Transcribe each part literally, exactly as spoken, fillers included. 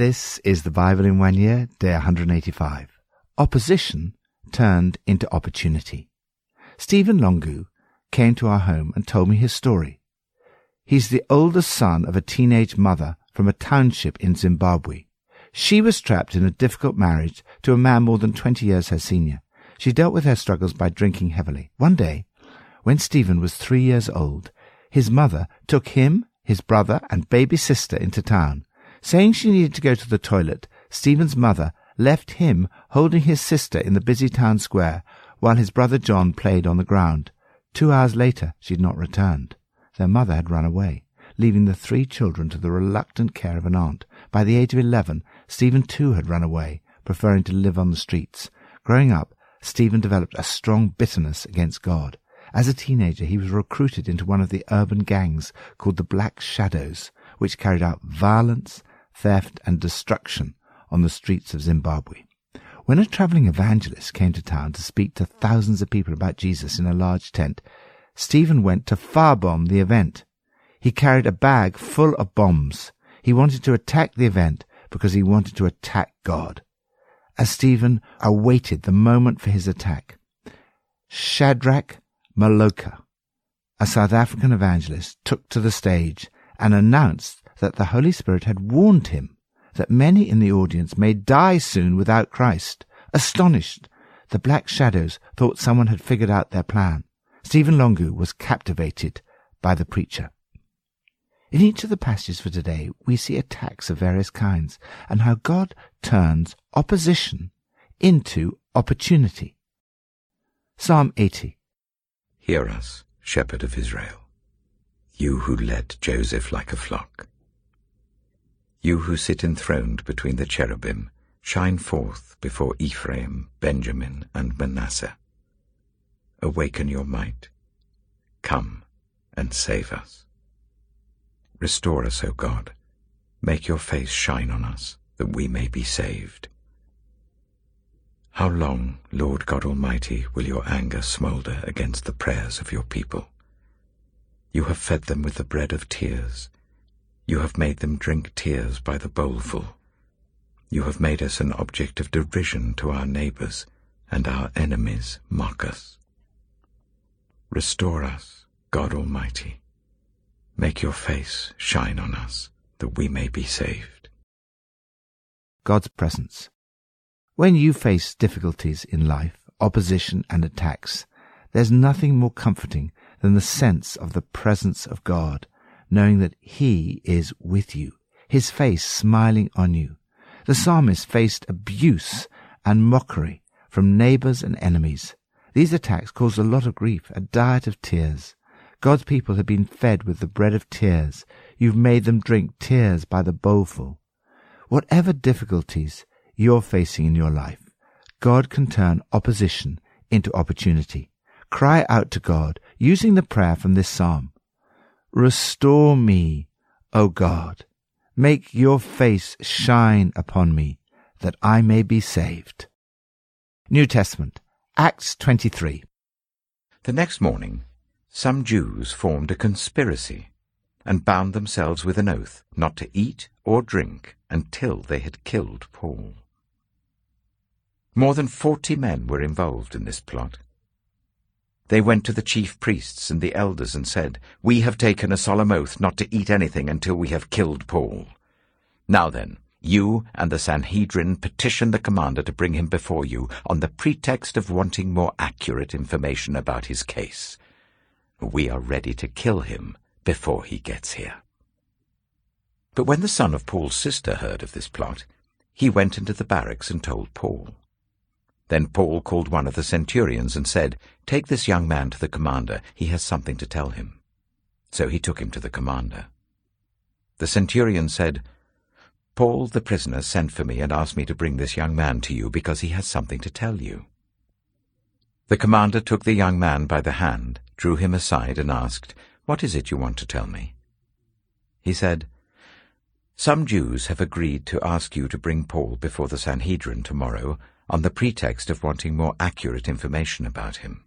This is the Bible in One Year, day one hundred eighty-five. Opposition turned into opportunity. Stephen Longu came to our home and told me his story. He's the oldest son of a teenage mother from a township in Zimbabwe. She was trapped in a difficult marriage to a man more than twenty years her senior. She dealt with her struggles by drinking heavily. One day, when Stephen was three years old, his mother took him, his brother, and baby sister into town. Saying she needed to go to the toilet, Stephen's mother left him holding his sister in the busy town square while his brother John played on the ground. Two hours later, she had not returned. Their mother had run away, leaving the three children to the reluctant care of an aunt. By the age of eleven, Stephen too had run away, preferring to live on the streets. Growing up, Stephen developed a strong bitterness against God. As a teenager, he was recruited into one of the urban gangs called the Black Shadows, which carried out violence, theft, and destruction on the streets of Zimbabwe. When a travelling evangelist came to town to speak to thousands of people about Jesus in a large tent, Stephen went to firebomb the event. He carried a bag full of bombs. He wanted to attack the event because he wanted to attack God. As Stephen awaited the moment for his attack, Shadrach Maloka, a South African evangelist, took to the stage and announced that the Holy Spirit had warned him that many in the audience may die soon without Christ. Astonished, the Black Shadows thought someone had figured out their plan. Stephen Longu was captivated by the preacher. In each of the passages for today, we see attacks of various kinds and how God turns opposition into opportunity. Psalm eighty. Hear us, Shepherd of Israel, you who led Joseph like a flock. You who sit enthroned between the cherubim, shine forth before Ephraim, Benjamin, and Manasseh. Awaken your might. Come and save us. Restore us, O God. Make your face shine on us, that we may be saved. How long, Lord God Almighty, will your anger smoulder against the prayers of your people? You have fed them with the bread of tears. You have made them drink tears by the bowlful. You have made us an object of derision to our neighbours, and our enemies mock us. Restore us, God Almighty. Make your face shine on us, that we may be saved. God's presence. When you face difficulties in life, opposition and attacks, there's nothing more comforting than the sense of the presence of God, knowing that he is with you, his face smiling on you. The psalmist faced abuse and mockery from neighbours and enemies. These attacks caused a lot of grief, a diet of tears. God's people have been fed with the bread of tears. You've made them drink tears by the bowlful. Whatever difficulties you're facing in your life, God can turn opposition into opportunity. Cry out to God using the prayer from this psalm. Restore me, O God. Make your face shine upon me, that I may be saved. New Testament, Acts twenty-three. The next morning, some Jews formed a conspiracy and bound themselves with an oath not to eat or drink until they had killed Paul. More than forty men were involved in this plot. They went to the chief priests and the elders and said, "We have taken a solemn oath not to eat anything until we have killed Paul. Now then, you and the Sanhedrin petition the commander to bring him before you on the pretext of wanting more accurate information about his case. We are ready to kill him before he gets here." But when the son of Paul's sister heard of this plot, he went into the barracks and told Paul. Then Paul called one of the centurions and said, "Take this young man to the commander. He has something to tell him." So he took him to the commander. The centurion said, "Paul, the prisoner, sent for me and asked me to bring this young man to you because he has something to tell you." The commander took the young man by the hand, drew him aside and asked, "What is it you want to tell me?" He said, "Some Jews have agreed to ask you to bring Paul before the Sanhedrin tomorrow on the pretext of wanting more accurate information about him.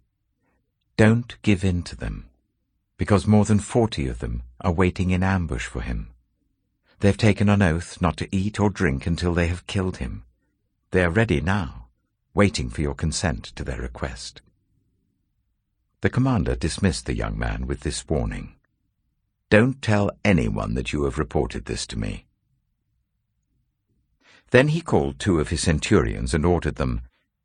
Don't give in to them, because more than forty of them are waiting in ambush for him. They've taken an oath not to eat or drink until they have killed him. They are ready now, waiting for your consent to their request." The commander dismissed the young man with this warning. "Don't tell anyone that you have reported this to me." Then he called two of his centurions and ordered them,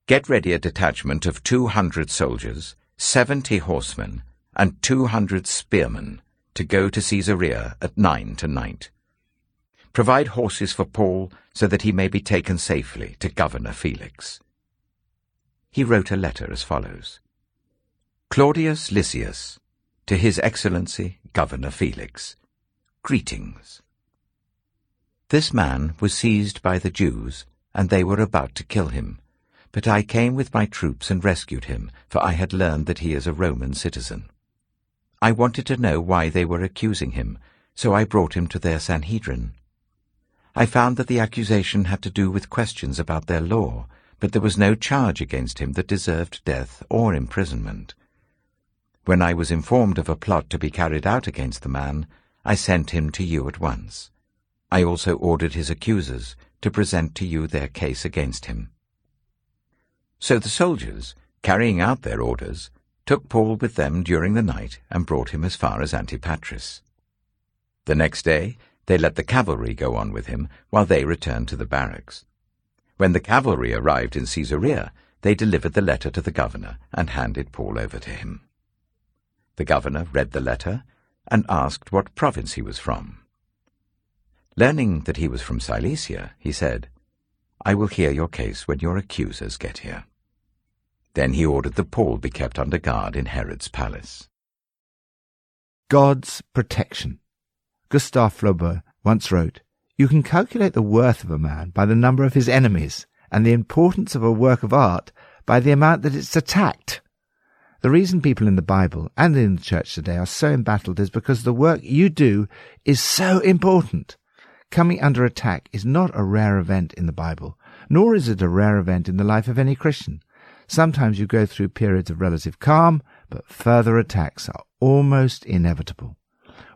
"Get ready a detachment of two hundred soldiers, seventy horsemen, and two hundred spearmen to go to Caesarea at nine tonight. Provide horses for Paul so that he may be taken safely to Governor Felix." He wrote a letter as follows. "Claudius Lysias, to His Excellency Governor Felix, greetings." This man was seized by the Jews, and they were about to kill him, but I came with my troops and rescued him, for I had learned that he is a Roman citizen. I wanted to know why they were accusing him, so I brought him to their Sanhedrin. I found that the accusation had to do with questions about their law, but there was no charge against him that deserved death or imprisonment. When I was informed of a plot to be carried out against the man, I sent him to you at once. I also ordered his accusers to present to you their case against him." So the soldiers, carrying out their orders, took Paul with them during the night and brought him as far as Antipatris. The next day they let the cavalry go on with him while they returned to the barracks. When the cavalry arrived in Caesarea, they delivered the letter to the governor and handed Paul over to him. The governor read the letter and asked what province he was from. Learning that he was from Cilicia, he said, "I will hear your case when your accusers get here." Then he ordered that Paul be kept under guard in Herod's palace. God's protection. Gustave Flaubert once wrote, "You can calculate the worth of a man by the number of his enemies, and the importance of a work of art by the amount that it's attacked." The reason people in the Bible and in the church today are so embattled is because the work you do is so important. Coming under attack is not a rare event in the Bible, nor is it a rare event in the life of any Christian. Sometimes you go through periods of relative calm, but further attacks are almost inevitable.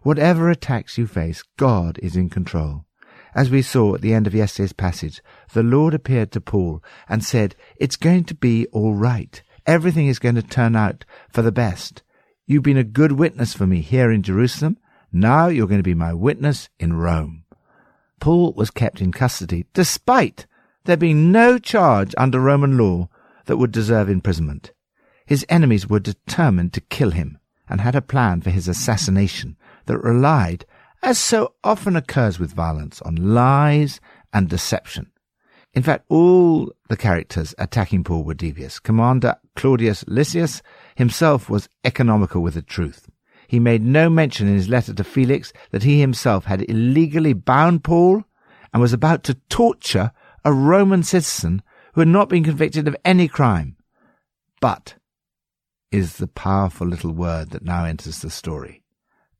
Whatever attacks you face, God is in control. As we saw at the end of yesterday's passage, the Lord appeared to Paul and said, "It's going to be all right. Everything is going to turn out for the best. You've been a good witness for me here in Jerusalem. Now you're going to be my witness in Rome." Paul was kept in custody, despite there being no charge under Roman law that would deserve imprisonment. His enemies were determined to kill him and had a plan for his assassination that relied, as so often occurs with violence, on lies and deception. In fact, all the characters attacking Paul were devious. Commander Claudius Lysias himself was economical with the truth. He made no mention in his letter to Felix that he himself had illegally bound Paul and was about to torture a Roman citizen who had not been convicted of any crime. But is the powerful little word that now enters the story.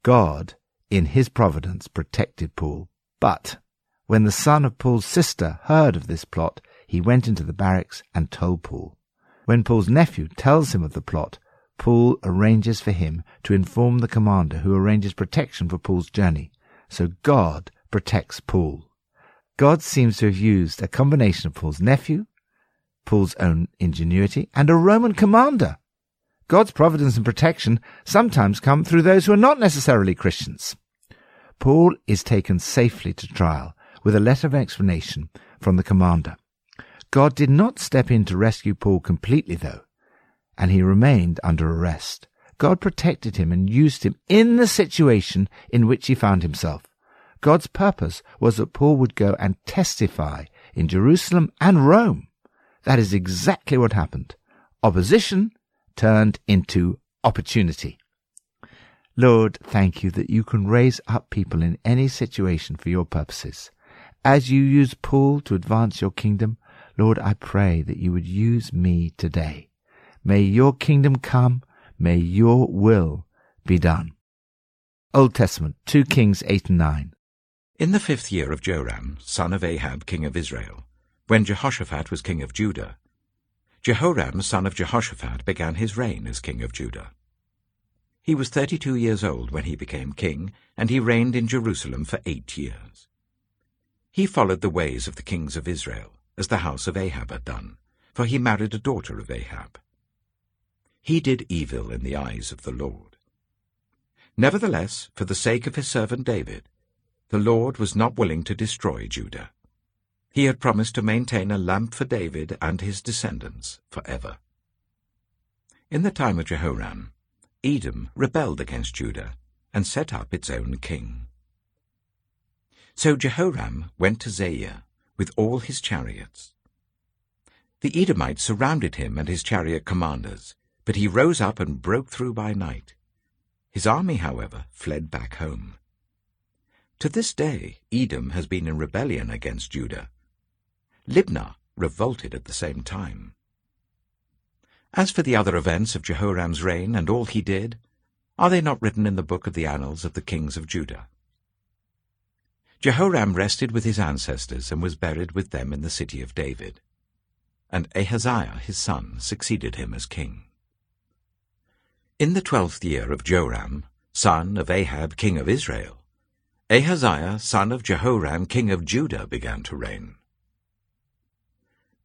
God, in his providence, protected Paul. But when the son of Paul's sister heard of this plot, he went into the barracks and told Paul. When Paul's nephew tells him of the plot, Paul arranges for him to inform the commander, who arranges protection for Paul's journey. So God protects Paul. God seems to have used a combination of Paul's nephew, Paul's own ingenuity, and a Roman commander. God's providence and protection sometimes come through those who are not necessarily Christians. Paul is taken safely to trial with a letter of explanation from the commander. God did not step in to rescue Paul completely, though, and he remained under arrest. God protected him and used him in the situation in which he found himself. God's purpose was that Paul would go and testify in Jerusalem and Rome. That is exactly what happened. Opposition turned into opportunity. Lord, thank you that you can raise up people in any situation for your purposes. As you use Paul to advance your kingdom, Lord, I pray that you would use me today. May your kingdom come, may your will be done. Old Testament, two Kings eight and nine. In the fifth year of Joram, son of Ahab, king of Israel, when Jehoshaphat was king of Judah, Jehoram, son of Jehoshaphat, began his reign as king of Judah. He was thirty-two years old when he became king, and he reigned in Jerusalem for eight years. He followed the ways of the kings of Israel, as the house of Ahab had done, for he married a daughter of Ahab. He did evil in the eyes of the Lord. Nevertheless, for the sake of his servant David, the Lord was not willing to destroy Judah. He had promised to maintain a lamp for David and his descendants forever. In the time of Jehoram, Edom rebelled against Judah and set up its own king. So Jehoram went to Zair with all his chariots. The Edomites surrounded him and his chariot commanders, but he rose up and broke through by night. His army, however, fled back home. To this day, Edom has been in rebellion against Judah. Libnah revolted at the same time. As for the other events of Jehoram's reign and all he did, are they not written in the book of the annals of the kings of Judah? Jehoram rested with his ancestors and was buried with them in the city of David, and Ahaziah his son succeeded him as king. In the twelfth year of Joram, son of Ahab king of Israel, Ahaziah son of Jehoram king of Judah began to reign.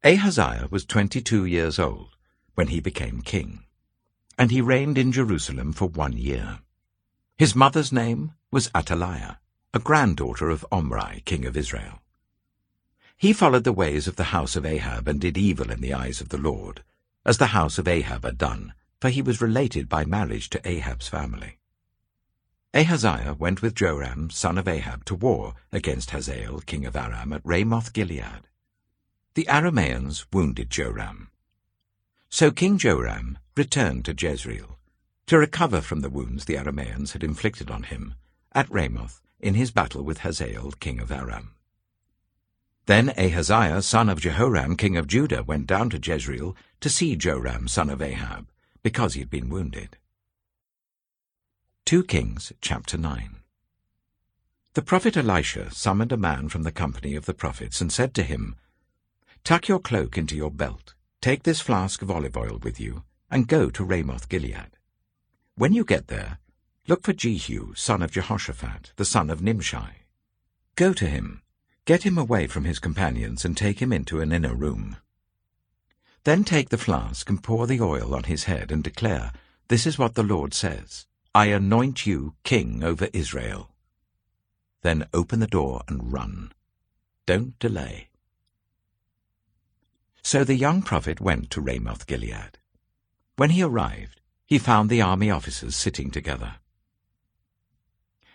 Ahaziah was twenty-two years old when he became king, and he reigned in Jerusalem for one year. His mother's name was Ataliah, a granddaughter of Omri, king of Israel. He followed the ways of the house of Ahab and did evil in the eyes of the Lord, as the house of Ahab had done, for he was related by marriage to Ahab's family. Ahaziah went with Joram, son of Ahab, to war against Hazael, king of Aram, at Ramoth-Gilead. The Arameans wounded Joram. So King Joram returned to Jezreel to recover from the wounds the Arameans had inflicted on him at Ramoth in his battle with Hazael, king of Aram. Then Ahaziah, son of Jehoram, king of Judah, went down to Jezreel to see Joram, son of Ahab, because he had been wounded. Second Kings, chapter nine. The prophet Elisha summoned a man from the company of the prophets and said to him, "Tuck your cloak into your belt, take this flask of olive oil with you, and go to Ramoth-Gilead. When you get there, look for Jehu, son of Jehoshaphat, the son of Nimshi. Go to him, get him away from his companions, and take him into an inner room. Then take the flask and pour the oil on his head and declare, 'This is what the Lord says, I anoint you king over Israel.' Then open the door and run. Don't delay." So the young prophet went to Ramoth-Gilead. When he arrived, he found the army officers sitting together.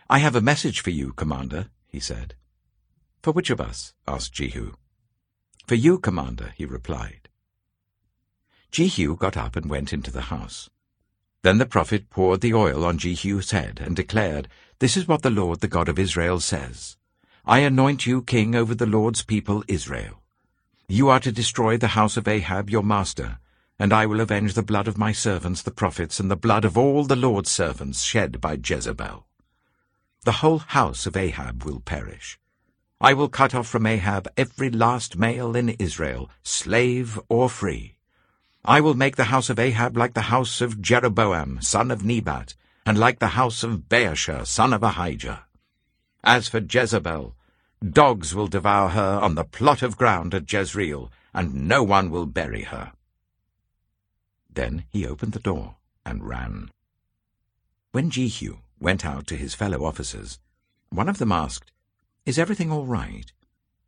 "I have a message for you, commander," he said. "For which of us?" asked Jehu. "For you, commander," he replied. Jehu got up and went into the house. Then the prophet poured the oil on Jehu's head and declared, "This is what the Lord, the God of Israel, says. I anoint you king over the Lord's people Israel. You are to destroy the house of Ahab your master, and I will avenge the blood of my servants the prophets and the blood of all the Lord's servants shed by Jezebel. The whole house of Ahab will perish. I will cut off from Ahab every last male in Israel, slave or free. I will make the house of Ahab like the house of Jeroboam, son of Nebat, and like the house of Baasha, son of Ahijah. As for Jezebel, dogs will devour her on the plot of ground at Jezreel, and no one will bury her." Then he opened the door and ran. When Jehu went out to his fellow officers, one of them asked, "Is everything all right?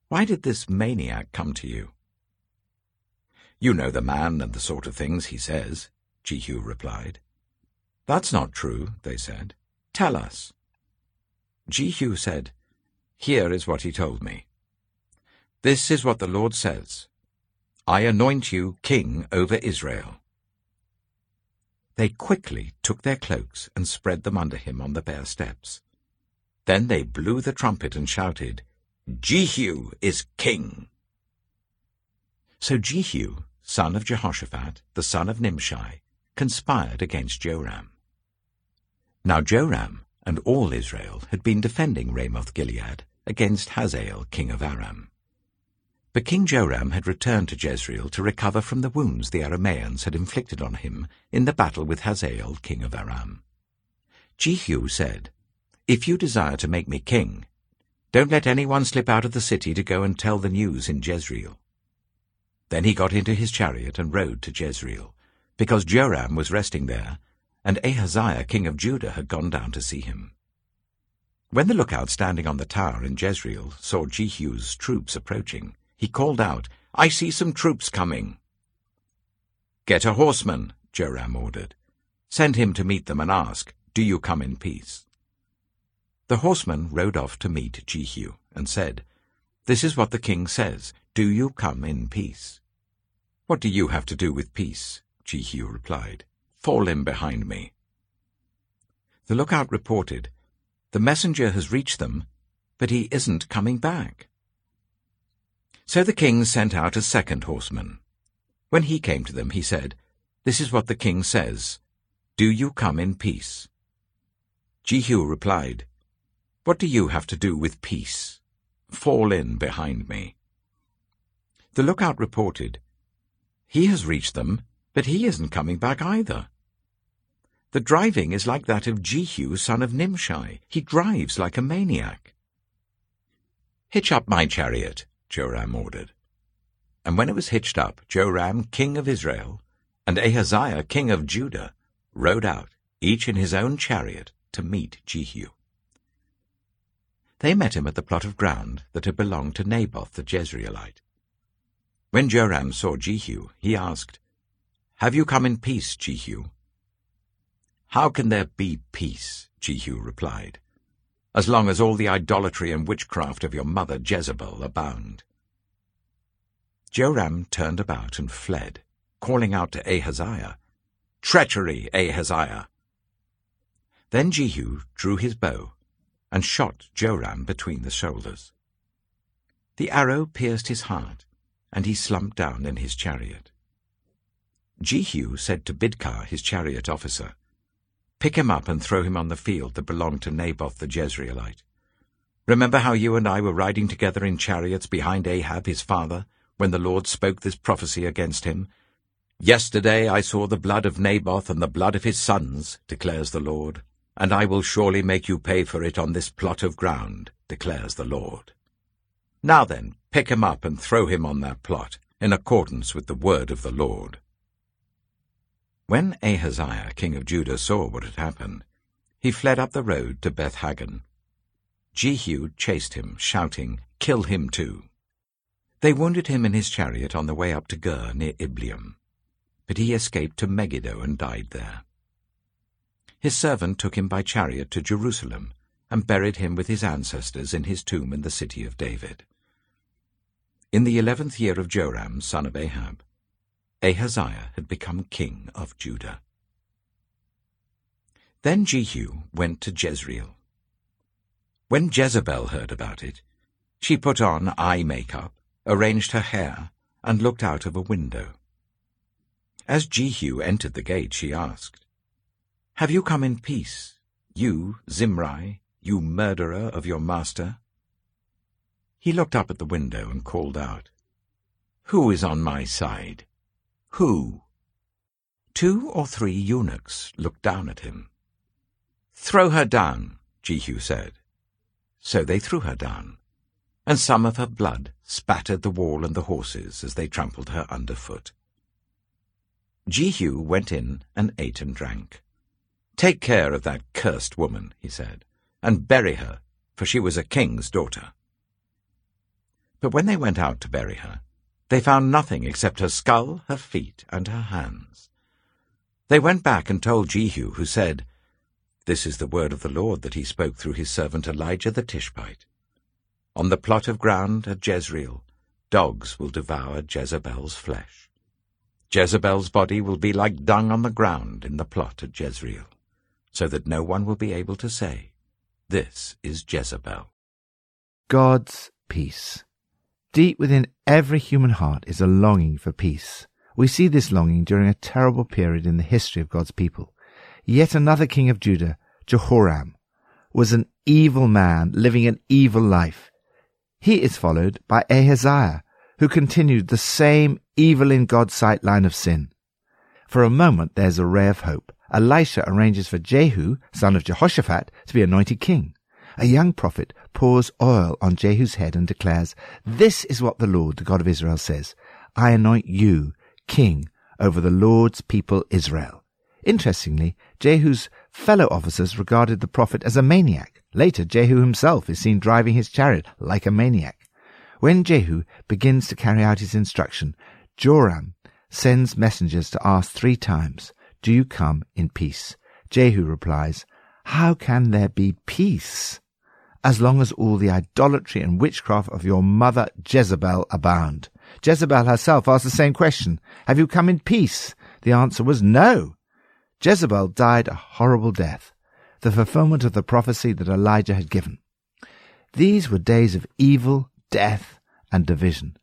Why did this maniac come to you?" "You know the man and the sort of things he says," Jehu replied. "That's not true," they said. "Tell us." Jehu said, "Here is what he told me. 'This is what the Lord says. I anoint you king over Israel.'" They quickly took their cloaks and spread them under him on the bare steps. Then they blew the trumpet and shouted, "Jehu is king!" So Jehu, son of Jehoshaphat, the son of Nimshi, conspired against Joram. Now Joram and all Israel had been defending Ramoth-Gilead against Hazael, king of Aram. But King Joram had returned to Jezreel to recover from the wounds the Arameans had inflicted on him in the battle with Hazael, king of Aram. Jehu said, "If you desire to make me king, Don't let anyone slip out of the city to go and tell the news in Jezreel. Then he got into his chariot and rode to Jezreel, because Joram was resting there, and Ahaziah king of Judah had gone down to see him. When the lookout standing on the tower in Jezreel saw Jehu's troops approaching, he called out, "I see some troops coming." "Get a horseman," Joram ordered. "Send him to meet them and ask, 'Do you come in peace?'" The horseman rode off to meet Jehu and said, "This is what the king says, 'Do you come in peace?'" "What do you have to do with peace?" Jehu replied. "Fall in behind me." The lookout reported, "The messenger has reached them, but he isn't coming back." So the king sent out a second horseman. When he came to them, he said, "This is what the king says, 'Do you come in peace?'" Jehu replied, "What do you have to do with peace? Fall in behind me." The lookout reported, "He has reached them, but he isn't coming back either. The driving is like that of Jehu, son of Nimshi. He drives like a maniac." "Hitch up my chariot," Joram ordered. And when it was hitched up, Joram, king of Israel, and Ahaziah, king of Judah, rode out, each in his own chariot, to meet Jehu. They met him at the plot of ground that had belonged to Naboth the Jezreelite. When Joram saw Jehu, he asked, "Have you come in peace, Jehu?" "How can there be peace?" Jehu replied, "as long as all the idolatry and witchcraft of your mother Jezebel abound." Joram turned about and fled, calling out to Ahaziah, "Treachery, Ahaziah!" Then Jehu drew his bow and shot Joram between the shoulders. The arrow pierced his heart, and he slumped down in his chariot. Jehu said to Bidkar, his chariot officer, "Pick him up and throw him on the field that belonged to Naboth the Jezreelite. Remember how you and I were riding together in chariots behind Ahab his father, when the Lord spoke this prophecy against him? 'Yesterday I saw the blood of Naboth and the blood of his sons,' declares the Lord, 'and I will surely make you pay for it on this plot of ground,' declares the Lord. Now then, pick him up and throw him on that plot, in accordance with the word of the Lord." When Ahaziah, king of Judah, saw what had happened, he fled up the road to Beth Hagan. Jehu chased him, shouting, "Kill him too!" They wounded him in his chariot on the way up to Gur near Ibleam, but he escaped to Megiddo and died there. His servant took him by chariot to Jerusalem and buried him with his ancestors in his tomb in the city of David. In the eleventh year of Joram, son of Ahab, Ahaziah had become king of Judah. Then Jehu went to Jezreel. When Jezebel heard about it, she put on eye makeup, arranged her hair, and looked out of a window. As Jehu entered the gate, she asked, "Have you come in peace, you, Zimri, you murderer of your master?" He looked up at the window and called out, "Who is on my side? Who?" Two or three eunuchs looked down at him. "Throw her down," Jehu said. So they threw her down, and some of her blood spattered the wall and the horses as they trampled her underfoot. Jehu went in and ate and drank. "Take care of that cursed woman," he said, "and bury her, for she was a king's daughter." But when they went out to bury her, they found nothing except her skull, her feet, and her hands. They went back and told Jehu, who said, "This is the word of the Lord that he spoke through his servant Elijah the Tishbite. On the plot of ground at Jezreel, dogs will devour Jezebel's flesh. Jezebel's body will be like dung on the ground in the plot at Jezreel, so that no one will be able to say, 'This is Jezebel.'" God's peace. Deep within every human heart is a longing for peace. We see this longing during a terrible period in the history of God's people. Yet another king of Judah, Jehoram, was an evil man living an evil life. He is followed by Ahaziah, who continued the same evil in God's sight line of sin. For a moment there's a ray of hope. Elisha arranges for Jehu, son of Jehoshaphat, to be anointed king. a young prophet pours oil on Jehu's head and declares, "This is what the Lord, the God of Israel, says. I anoint you king over the Lord's people Israel." Interestingly, Jehu's fellow officers regarded the prophet as a maniac. Later, Jehu himself is seen driving his chariot like a maniac. When Jehu begins to carry out his instruction, Joram sends messengers to ask three times, "Do you come in peace?" Jehu replies, "How can there be peace as long as all the idolatry and witchcraft of your mother Jezebel abound?" Jezebel herself asked the same question, "Have you come in peace?" The answer was no. Jezebel died a horrible death, the fulfillment of the prophecy that Elijah had given. These were days of evil, death, and division.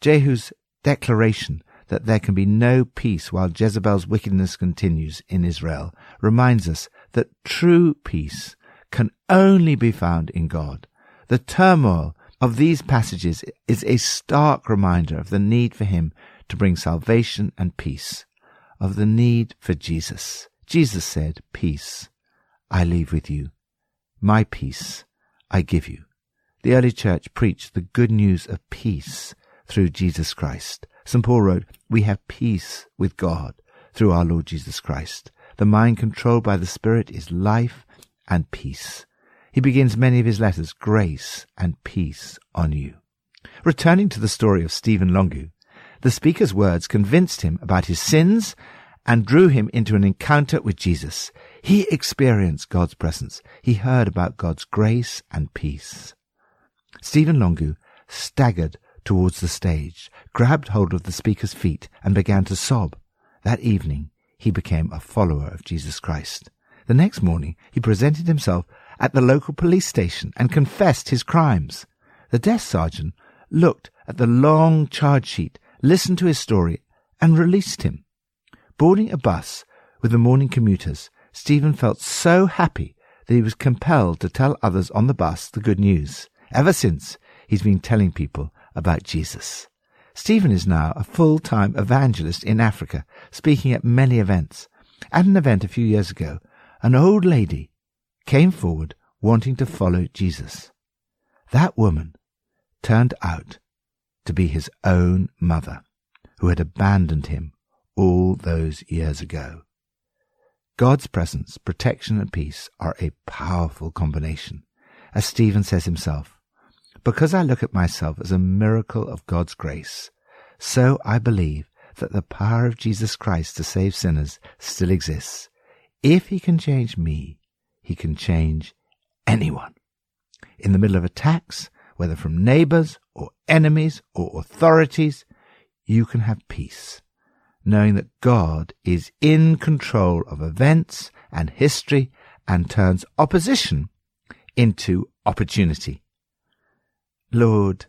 Jehu's declaration that there can be no peace while Jezebel's wickedness continues in Israel reminds us that true peace can only be found in God. The turmoil of these passages is a stark reminder of the need for him to bring salvation and peace, of the need for Jesus. Jesus said, "Peace I leave with you, my peace I give you." The early church preached the good news of peace through Jesus Christ. Saint Paul wrote, "We have peace with God through our Lord Jesus Christ." The mind controlled by the Spirit is life and peace. He begins many of his letters, "Grace and peace on you." Returning to the story of Stephen Longu, the speaker's words convinced him about his sins and drew him into an encounter with Jesus. He experienced God's presence. He heard about God's grace and peace. Stephen Longu staggered towards the stage, grabbed hold of the speaker's feet, and began to sob. That evening, he became a follower of Jesus Christ. The next morning, he presented himself at the local police station and confessed his crimes. The desk sergeant looked at the long charge sheet, listened to his story, and released him. Boarding a bus with the morning commuters, Stephen felt so happy that he was compelled to tell others on the bus the good news. Ever since, he's been telling people about Jesus. Stephen is now a full-time evangelist in Africa, speaking at many events. At an event a few years ago, an old lady came forward wanting to follow Jesus. That woman turned out to be his own mother, who had abandoned him all those years ago. God's presence, protection and peace are a powerful combination. As Stephen says himself, "Because I look at myself as a miracle of God's grace, so I believe that the power of Jesus Christ to save sinners still exists. If he can change me, he can change anyone." In the middle of attacks, whether from neighbors or enemies or authorities, you can have peace, knowing that God is in control of events and history and turns opposition into opportunity. Lord,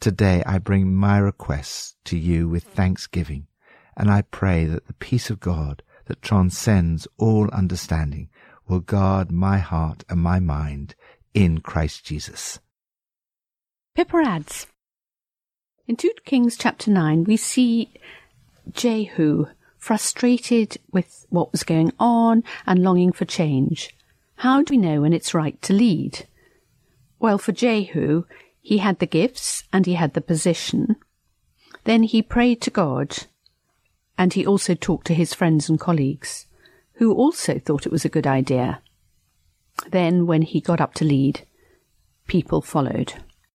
today I bring my requests to you with thanksgiving, and I pray that the peace of God that transcends all understanding will guard my heart and my mind in Christ Jesus. Pippa adds, in Second Kings chapter nine, we see Jehu frustrated with what was going on and longing for change. How do we know when it's right to lead? Well, for Jehu, he had the gifts and he had the position. Then he prayed to God, and he also talked to his friends and colleagues, who also thought it was a good idea. Then, when he got up to lead, people followed.